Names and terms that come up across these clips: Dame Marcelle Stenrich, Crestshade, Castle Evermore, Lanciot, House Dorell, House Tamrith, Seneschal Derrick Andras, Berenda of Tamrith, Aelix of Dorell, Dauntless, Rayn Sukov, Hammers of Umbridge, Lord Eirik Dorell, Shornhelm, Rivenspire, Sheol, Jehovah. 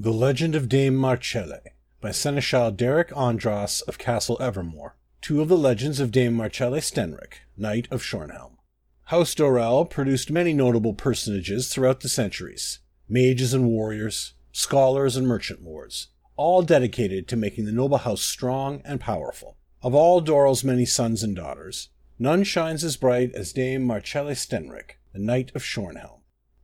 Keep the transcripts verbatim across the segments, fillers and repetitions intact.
The Legend of Dame Marcelle by Seneschal Derrick Andras of Castle Evermore. Two of the legends of Dame Marcelle Stenrich, Knight of Shornhelm. House Dorell produced many notable personages throughout the centuries, mages and warriors, scholars and merchant lords, all dedicated to making the noble house strong and powerful. Of all Dorell's many sons and daughters, none shines as bright as Dame Marcelle Stenrich, the Knight of Shornhelm.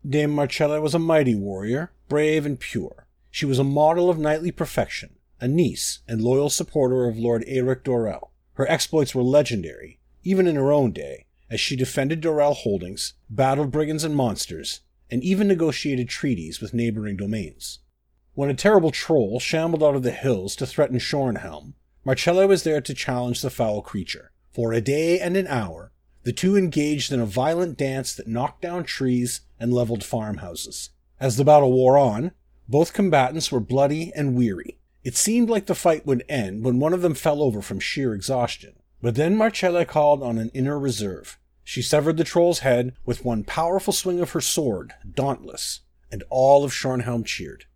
Dame Marcelle was a mighty warrior, brave and pure. She was a model of knightly perfection, a niece and loyal supporter of Lord Eirik Dorell. Her exploits were legendary, even in her own day, as she defended Dorell holdings, battled brigands and monsters, and even negotiated treaties with neighboring domains. When a terrible troll shambled out of the hills to threaten Shornhelm, Marcelle was there to challenge the foul creature. For a day and an hour, the two engaged in a violent dance that knocked down trees and leveled farmhouses. As the battle wore on, both combatants were bloody and weary. It seemed like the fight would end when one of them fell over from sheer exhaustion. But then Marcelle called on an inner reserve. She severed the troll's head with one powerful swing of her sword, Dauntless, and all of Shornhelm cheered.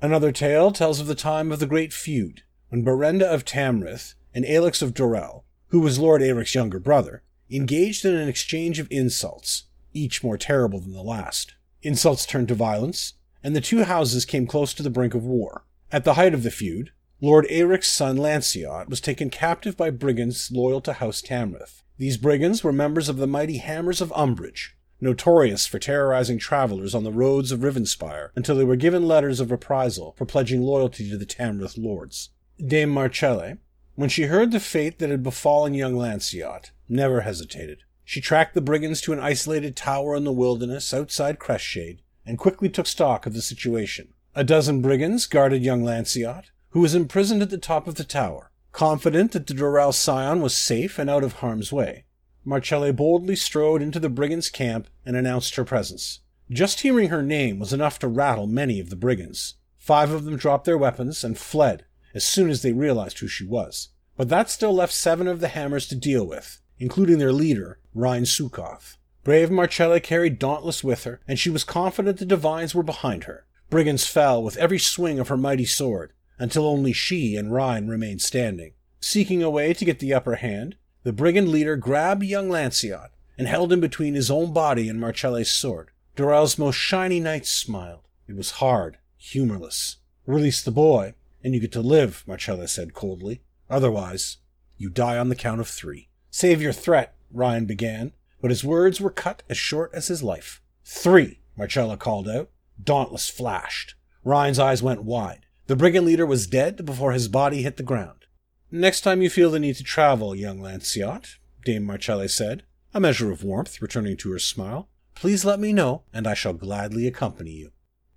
Another tale tells of the time of the Great Feud, when Berenda of Tamrith and Aelix of Dorell, who was Lord Eirik's younger brother, engaged in an exchange of insults, each more terrible than the last. Insults turned to violence, and the two houses came close to the brink of war. At the height of the feud, Lord Eirik's son Lanciot was taken captive by brigands loyal to House Tamrith. These brigands were members of the mighty Hammers of Umbridge, notorious for terrorizing travelers on the roads of Rivenspire until they were given letters of reprisal for pledging loyalty to the Tamrith lords. Dame Marcelle, when she heard the fate that had befallen young Lanciot, never hesitated. She tracked the brigands to an isolated tower in the wilderness outside Crestshade, and quickly took stock of the situation. A dozen brigands guarded young Lanciot, who was imprisoned at the top of the tower. Confident that the Dorell scion was safe and out of harm's way, Marcelle boldly strode into the brigands' camp and announced her presence. Just hearing her name was enough to rattle many of the brigands. Five of them dropped their weapons and fled as soon as they realized who she was. But that still left seven of the Hammers to deal with, including their leader, Rayn Sukov. Brave Marcelle carried Dauntless with her, and she was confident the divines were behind her. Brigands fell with every swing of her mighty sword, until only she and Rayn remained standing. Seeking a way to get the upper hand, the brigand leader grabbed young Lanciot and held him between his own body and Marcelle's sword. Dorell's most shiny knight smiled. It was hard, humorless. "Release the boy, and you get to live," Marcelle said coldly. "Otherwise, you die on the count of three." "Save your threat," Rayn began, but his words were cut as short as his life. "Three," Marcelle called out. Dauntless flashed. Ryan's eyes went wide. The brigand leader was dead before his body hit the ground. "Next time you feel the need to travel, young Lanciot," Dame Marcelle said, a measure of warmth returning to her smile, "please let me know, and I shall gladly accompany you."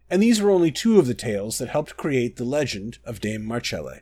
And these were only two of the tales that helped create the legend of Dame Marcelle.